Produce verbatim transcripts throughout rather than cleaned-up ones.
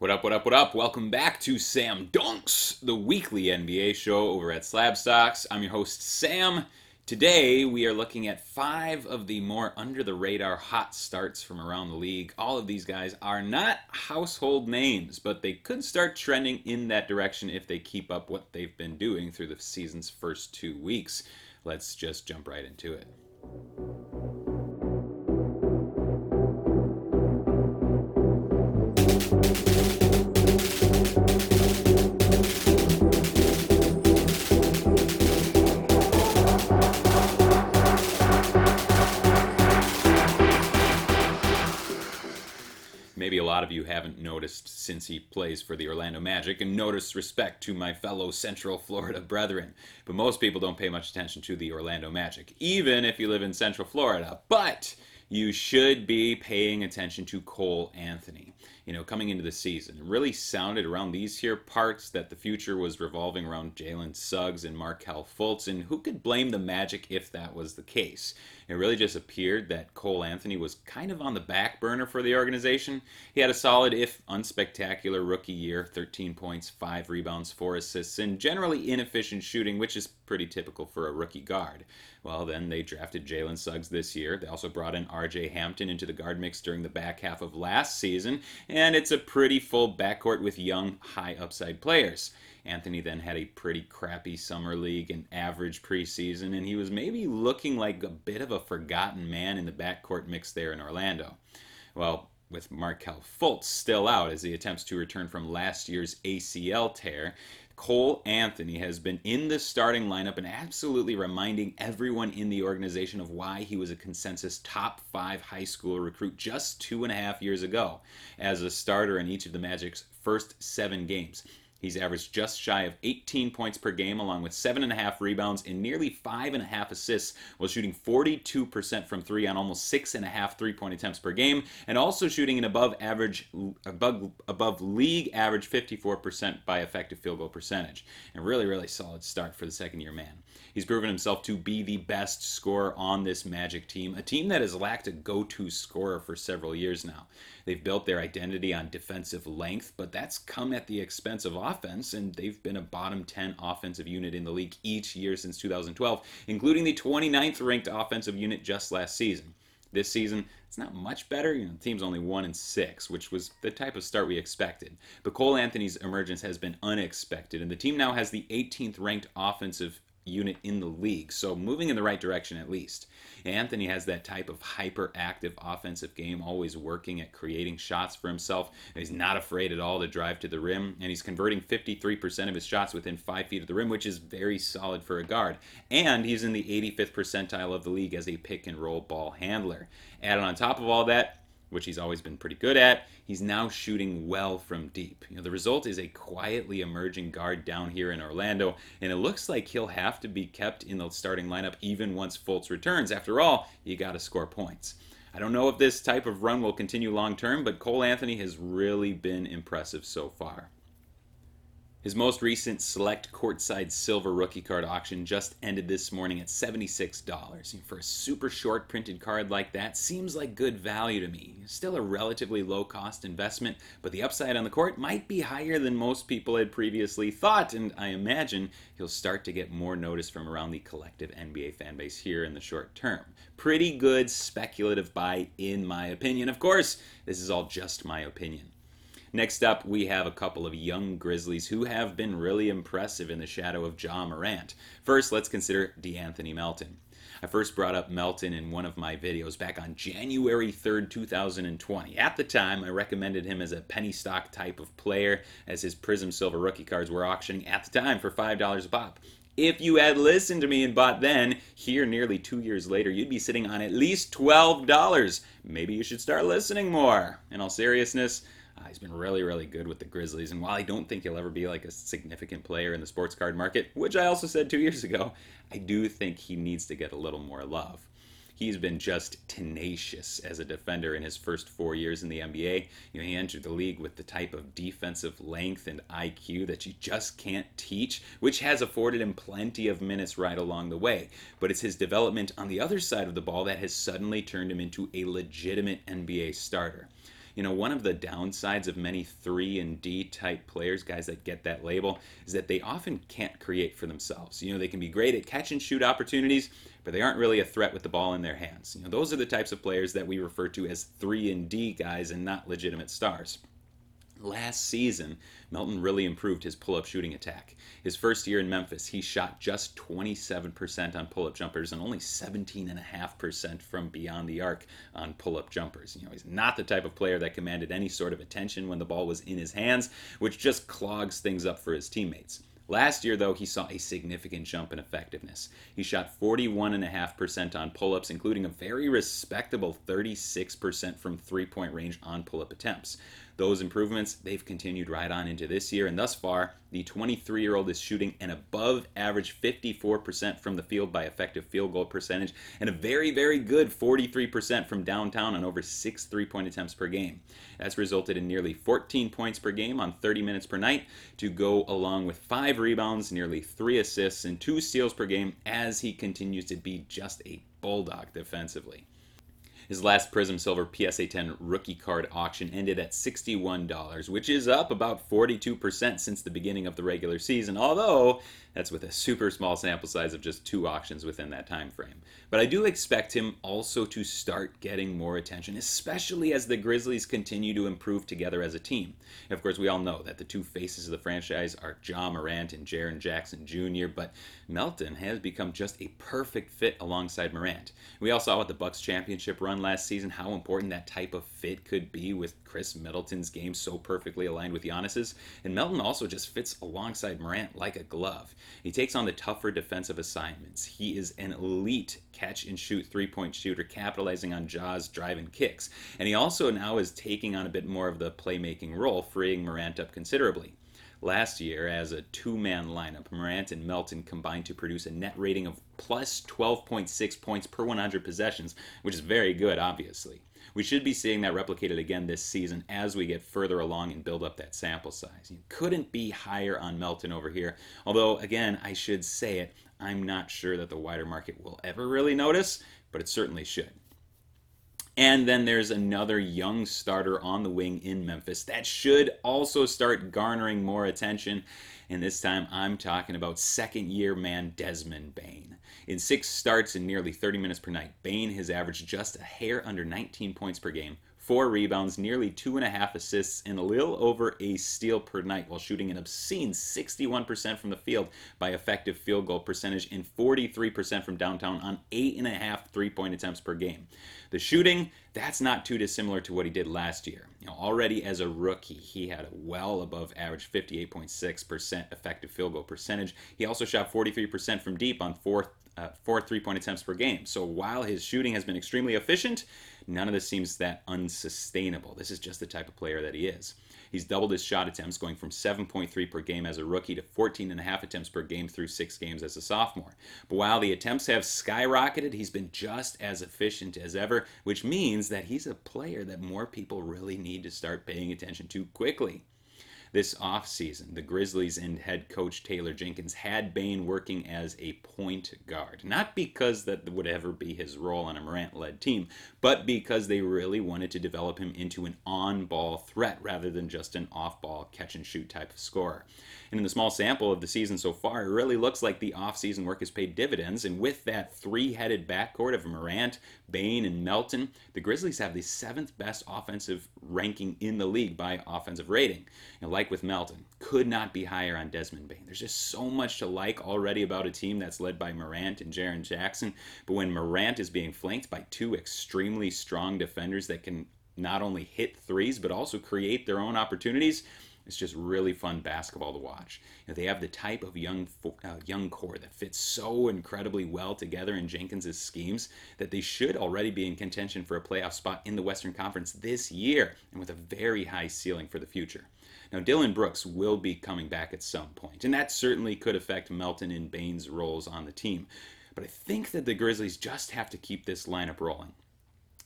What up, what up, what up? Welcome back to Sam Dunks, the weekly N B A show over at Slab Stocks. I'm your host, Sam. Today, we are looking at five of the more under-the-radar hot starts from around the league. All of these guys are not household names, but they could start trending in that direction if they keep up what they've been doing through the season's first two weeks. Let's just jump right into it. Maybe a lot of you haven't noticed since he plays for the Orlando Magic, and noticed respect to my fellow Central Florida brethren. But most people don't pay much attention to the Orlando Magic, even if you live in Central Florida. But you should be paying attention to Cole Anthony. You know, coming into the season, it really sounded around these here parts that the future was revolving around Jalen Suggs and Markelle Fultz, and who could blame the Magic if that was the case? It really just appeared that Cole Anthony was kind of on the back burner for the organization. He had a solid, if unspectacular, rookie year, thirteen points, five rebounds, four assists, and generally inefficient shooting, which is pretty typical for a rookie guard. Well, then they drafted Jalen Suggs this year. They also brought in R J Hampton into the guard mix during the back half of last season, and it's a pretty full backcourt with young, high-upside players. Anthony then had a pretty crappy summer league and average preseason, and he was maybe looking like a bit of a forgotten man in the backcourt mix there in Orlando. Well, with Markelle Fultz still out as he attempts to return from last year's A C L tear, Cole Anthony has been in the starting lineup and absolutely reminding everyone in the organization of why he was a consensus top five high school recruit just two and a half years ago as a starter in each of the Magic's first seven games. He's averaged just shy of eighteen points per game, along with seven point five rebounds and nearly five point five assists, while shooting forty-two percent from three on almost six point five three-point attempts per game, and also shooting an above average, above, above league average fifty-four percent by effective field goal percentage. And really, really solid start for the second-year man. He's proven himself to be the best scorer on this Magic team, a team that has lacked a go-to scorer for several years now. They've built their identity on defensive length, but that's come at the expense of offense, and they've been a bottom ten offensive unit in the league each year since two thousand twelve, including the twenty-ninth ranked offensive unit just last season. This season, it's not much better. You know, the team's only one and six, which was the type of start we expected. But Cole Anthony's emergence has been unexpected, and the team now has the eighteenth ranked offensive unit in the league, so moving in the right direction at least. Anthony has that type of hyperactive offensive game, always working at creating shots for himself. He's not afraid at all to drive to the rim, and he's converting fifty-three percent of his shots within five feet of the rim, which is very solid for a guard. And he's in the eighty-fifth percentile of the league as a pick and roll ball handler. Added on top of all that, which he's always been pretty good at, he's now shooting well from deep. You know, the result is a quietly emerging guard down here in Orlando, and it looks like he'll have to be kept in the starting lineup even once Fultz returns. After all, you gotta score points. I don't know if this type of run will continue long term, but Cole Anthony has really been impressive so far. His most recent select courtside silver rookie card auction just ended this morning at seventy-six dollars. For a super short printed card like that, seems like good value to me. Still a relatively low-cost investment, but the upside on the court might be higher than most people had previously thought, and I imagine he'll start to get more notice from around the collective N B A fan base here in the short term. Pretty good speculative buy, in my opinion. Of course, this is all just my opinion. Next up, we have a couple of young Grizzlies who have been really impressive in the shadow of Ja Morant. First, let's consider D'Anthony Melton. I first brought up Melton in one of my videos back on January third, two thousand twenty. At the time, I recommended him as a penny stock type of player, as his Prism Silver rookie cards were auctioning at the time for five dollars a pop. If you had listened to me and bought then, here nearly two years later, you'd be sitting on at least twelve dollars. Maybe you should start listening more. In all seriousness, Uh, he's been really, really good with the Grizzlies, and while I don't think he'll ever be like a significant player in the sports card market, which I also said two years ago, I do think he needs to get a little more love. He's been just tenacious as a defender in his first four years in the N B A. You know, he entered the league with the type of defensive length and I Q that you just can't teach, which has afforded him plenty of minutes right along the way. But it's his development on the other side of the ball that has suddenly turned him into a legitimate N B A starter. You know, one of the downsides of many three and D type players, guys that get that label, is that they often can't create for themselves. You know, they can be great at catch and shoot opportunities, but they aren't really a threat with the ball in their hands. You know, those are the types of players that we refer to as three and D guys and not legitimate stars. Last season, Melton really improved his pull-up shooting attack. His first year in Memphis, he shot just twenty-seven percent on pull-up jumpers and only seventeen point five percent from beyond the arc on pull-up jumpers. You know, he's not the type of player that commanded any sort of attention when the ball was in his hands, which just clogs things up for his teammates. Last year, though, he saw a significant jump in effectiveness. He shot forty-one point five percent on pull-ups, including a very respectable thirty-six percent from three-point range on pull-up attempts. Those improvements, they've continued right on into this year, and thus far, the twenty-three-year-old is shooting an above-average fifty-four percent from the field by effective field goal percentage, and a very, very good forty-three percent from downtown on over six three-point attempts per game. That's resulted in nearly fourteen points per game on thirty minutes per night, to go along with five rebounds, nearly three assists, and two steals per game as he continues to be just a bulldog defensively. His last Prism Silver P S A ten rookie card auction ended at sixty-one dollars, which is up about forty-two percent since the beginning of the regular season, although that's with a super small sample size of just two auctions within that time frame. But I do expect him also to start getting more attention, especially as the Grizzlies continue to improve together as a team. And of course, we all know that the two faces of the franchise are Ja Morant and Jaren Jackson Junior, but Melton has become just a perfect fit alongside Morant. We all saw what the Bucks championship run last season, how important that type of fit could be with Chris Middleton's game so perfectly aligned with Giannis's, and Melton also just fits alongside Morant like a glove. He takes on the tougher defensive assignments. He is an elite catch and shoot three-point shooter, capitalizing on Ja's drive and kicks, and he also now is taking on a bit more of the playmaking role, freeing Morant up considerably. Last year, as a two-man lineup, Morant and Melton combined to produce a net rating of plus twelve point six points per one hundred possessions, which is very good, obviously. We should be seeing that replicated again this season as we get further along and build up that sample size. You couldn't be higher on Melton over here, although, again, I should say it, I'm not sure that the wider market will ever really notice, but it certainly should. And then there's another young starter on the wing in Memphis that should also start garnering more attention. And this time I'm talking about second-year man Desmond Bane. In six starts and nearly thirty minutes per night, Bane has averaged just a hair under nineteen points per game, four rebounds, nearly two and a half assists, and a little over a steal per night while shooting an obscene sixty-one percent from the field by effective field goal percentage and forty-three percent from downtown on eight and a half three-point attempts per game. The shooting, that's not too dissimilar to what he did last year. You know, already as a rookie, he had a well above average fifty-eight point six percent effective field goal percentage. He also shot forty-three percent from deep on four, uh, four three-point attempts per game. So while his shooting has been extremely efficient, none of this seems that unsustainable. This is just the type of player that he is. He's doubled his shot attempts, going from seven point three per game as a rookie to fourteen point five attempts per game through six games as a sophomore. But while the attempts have skyrocketed, he's been just as efficient as ever, which means that he's a player that more people really need to start paying attention to quickly. This offseason, the Grizzlies and head coach Taylor Jenkins had Bane working as a point guard, not because that would ever be his role on a Morant-led team, but because they really wanted to develop him into an on-ball threat rather than just an off-ball catch-and-shoot type of scorer. And in the small sample of the season so far, it really looks like the offseason work has paid dividends, and with that three-headed backcourt of Morant, Bane, and Melton, the Grizzlies have the seventh-best offensive ranking in the league by offensive rating. And like with Melton, could not be higher on Desmond Bane. There's just so much to like already about a team that's led by Morant and Jaren Jackson, but when Morant is being flanked by two extremely strong defenders that can not only hit threes but also create their own opportunities, it's just really fun basketball to watch. You know, they have the type of young uh, young core that fits so incredibly well together in Jenkins' schemes that they should already be in contention for a playoff spot in the Western Conference this year, and with a very high ceiling for the future. Now, Dylan Brooks will be coming back at some point, and that certainly could affect Melton and Bane's roles on the team. But I think that the Grizzlies just have to keep this lineup rolling.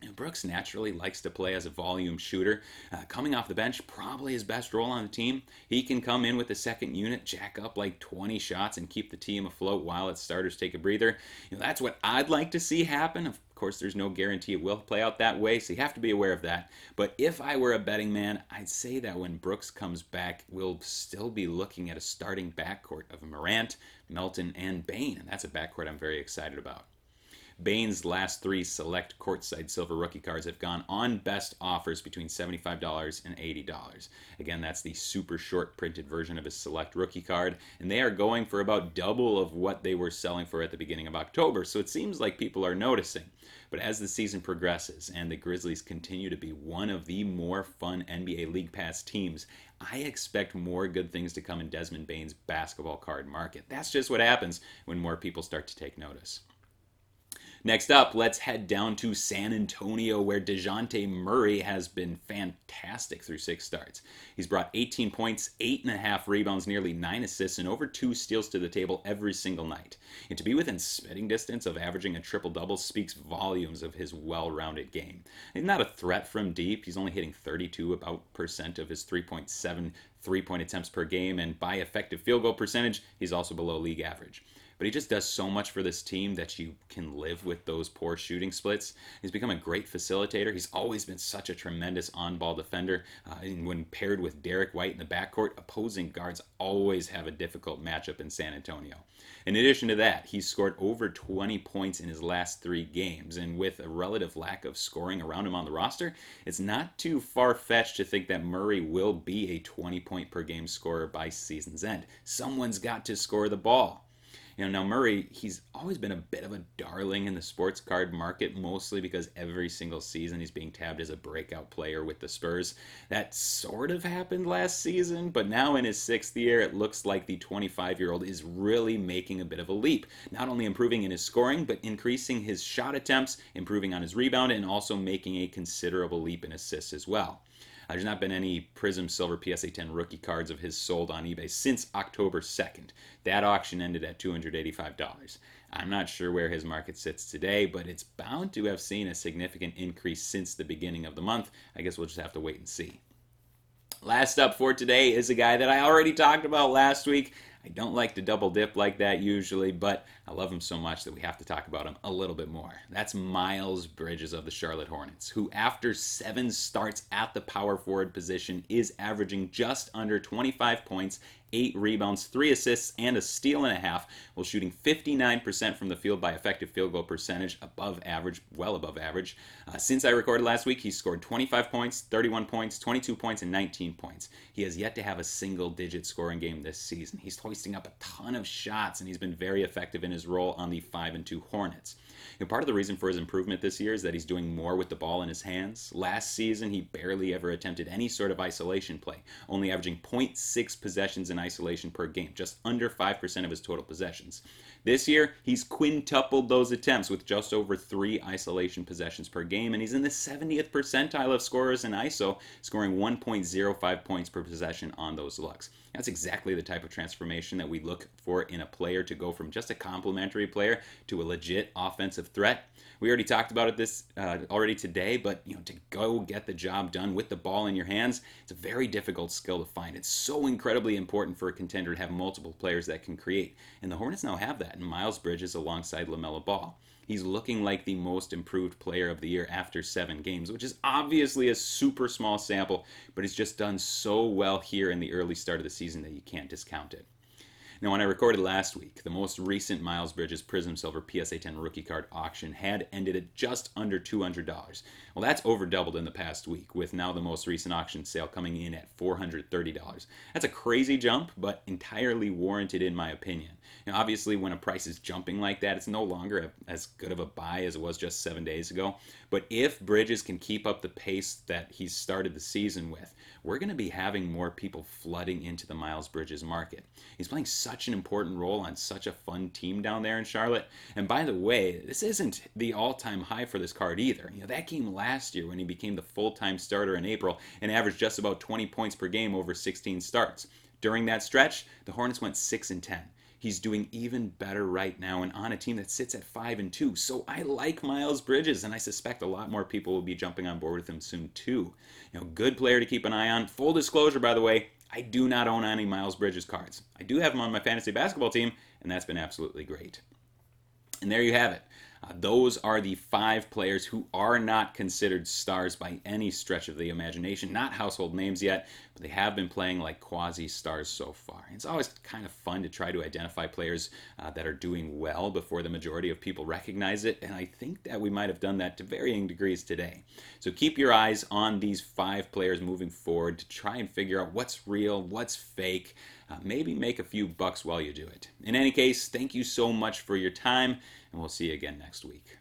And Brooks naturally likes to play as a volume shooter. Uh, coming off the bench, probably his best role on the team. He can come in with the second unit, jack up like twenty shots, and keep the team afloat while its starters take a breather. You know, that's what I'd like to see happen. Of course, there's no guarantee it will play out that way, so you have to be aware of that. But if I were a betting man, I'd say that when Brooks comes back, we'll still be looking at a starting backcourt of Morant, Melton, and Bane, and that's a backcourt I'm very excited about. Bane's last three select courtside silver rookie cards have gone on best offers between seventy-five dollars and eighty dollars. Again, that's the super short printed version of his select rookie card, and they are going for about double of what they were selling for at the beginning of October, so it seems like people are noticing. But as the season progresses and the Grizzlies continue to be one of the more fun N B A League Pass teams, I expect more good things to come in Desmond Bane's basketball card market. That's just what happens when more people start to take notice. Next up, let's head down to San Antonio, where DeJounte Murray has been fantastic through six starts. He's brought eighteen points, eight and a half rebounds, nearly nine assists, and over two steals to the table every single night. And to be within spitting distance of averaging a triple-double speaks volumes of his well-rounded game. He's not a threat from deep. He's only hitting thirty-two about percent of his three point seven three-point attempts per game, and by effective field goal percentage, he's also below league average. But he just does so much for this team that you can live with those poor shooting splits. He's become a great facilitator. He's always been such a tremendous on-ball defender. Uh, and when paired with Derek White in the backcourt, opposing guards always have a difficult matchup in San Antonio. In addition to that, he's scored over twenty points in his last three games. And with a relative lack of scoring around him on the roster, it's not too far-fetched to think that Murray will be a twenty-point-per-game scorer by season's end. Someone's got to score the ball. You know, now Murray, he's always been a bit of a darling in the sports card market, mostly because every single season he's being tabbed as a breakout player with the Spurs. That sort of happened last season, but now in his sixth year, it looks like the twenty-five-year-old is really making a bit of a leap, not only improving in his scoring, but increasing his shot attempts, improving on his rebound, and also making a considerable leap in assists as well. There's not been any Prism Silver P S A ten rookie cards of his sold on eBay since October second. That auction ended at two hundred eighty-five dollars. I'm not sure where his market sits today, but it's bound to have seen a significant increase since the beginning of the month. I guess we'll just have to wait and see. Last up for today is a guy that I already talked about last week. I don't like to double dip like that usually, but I love him so much that we have to talk about him a little bit more. That's Miles Bridges of the Charlotte Hornets, who after seven starts at the power forward position is averaging just under twenty-five points, eight rebounds, three assists, and a steal and a half, while shooting fifty-nine percent from the field by effective field goal percentage, above average, well above average. Uh, since I recorded last week, he's scored twenty-five points, thirty-one points, twenty-two points, and nineteen points. He has yet to have a single-digit scoring game this season. He's hoisting up a ton of shots, and he's been very effective in his role on the five and two Hornets. And part of the reason for his improvement this year is that he's doing more with the ball in his hands. Last season, he barely ever attempted any sort of isolation play, only averaging zero point six possessions in isolation per game, just under five percent of his total possessions. This year, he's quintupled those attempts with just over three isolation possessions per game, and he's in the seventieth percentile of scorers in I S O, scoring one point oh five points per possession on those looks. That's exactly the type of transformation that we look for in a player to go from just a complimentary player to a legit offensive threat. We already talked about it this uh, already today, but you know, to go get the job done with the ball in your hands, it's a very difficult skill to find. It's so incredibly important for a contender to have multiple players that can create, and the Hornets now have that in Miles Bridges alongside LaMelo Ball. He's looking like the most improved player of the year after seven games, which is obviously a super small sample, but he's just done so well here in the early start of the season that you can't discount it. Now, when I recorded last week, the most recent Miles Bridges Prism Silver P S A ten rookie card auction had ended at just under two hundred dollars. Well, that's over doubled in the past week, with now the most recent auction sale coming in at four hundred thirty dollars. That's a crazy jump, but entirely warranted in my opinion. Now, obviously, when a price is jumping like that, it's no longer a, as good of a buy as it was just seven days ago. But if Bridges can keep up the pace that he's started the season with, we're going to be having more people flooding into the Miles Bridges market. He's playing so such an important role on such a fun team down there in Charlotte. And by the way, this isn't the all-time high for this card either. You know, that game last year when he became the full-time starter in April and averaged just about twenty points per game over sixteen starts. During that stretch, the Hornets went six and ten. He's doing even better right now and on a team that sits at five and two. So I like Miles Bridges, and I suspect a lot more people will be jumping on board with him soon too. You know, good player to keep an eye on. Full disclosure, by the way, I do not own any Miles Bridges cards. I do have him on my fantasy basketball team, and that's been absolutely great. And there you have it. Uh, those are the five players who are not considered stars by any stretch of the imagination. Not household names yet, but they have been playing like quasi-stars so far. It's always kind of fun to try to identify players uh, that are doing well before the majority of people recognize it, and I think that we might have done that to varying degrees today. So keep your eyes on these five players moving forward to try and figure out what's real, what's fake, uh, maybe make a few bucks while you do it. In any case, thank you so much for your time, and we'll see you again next week.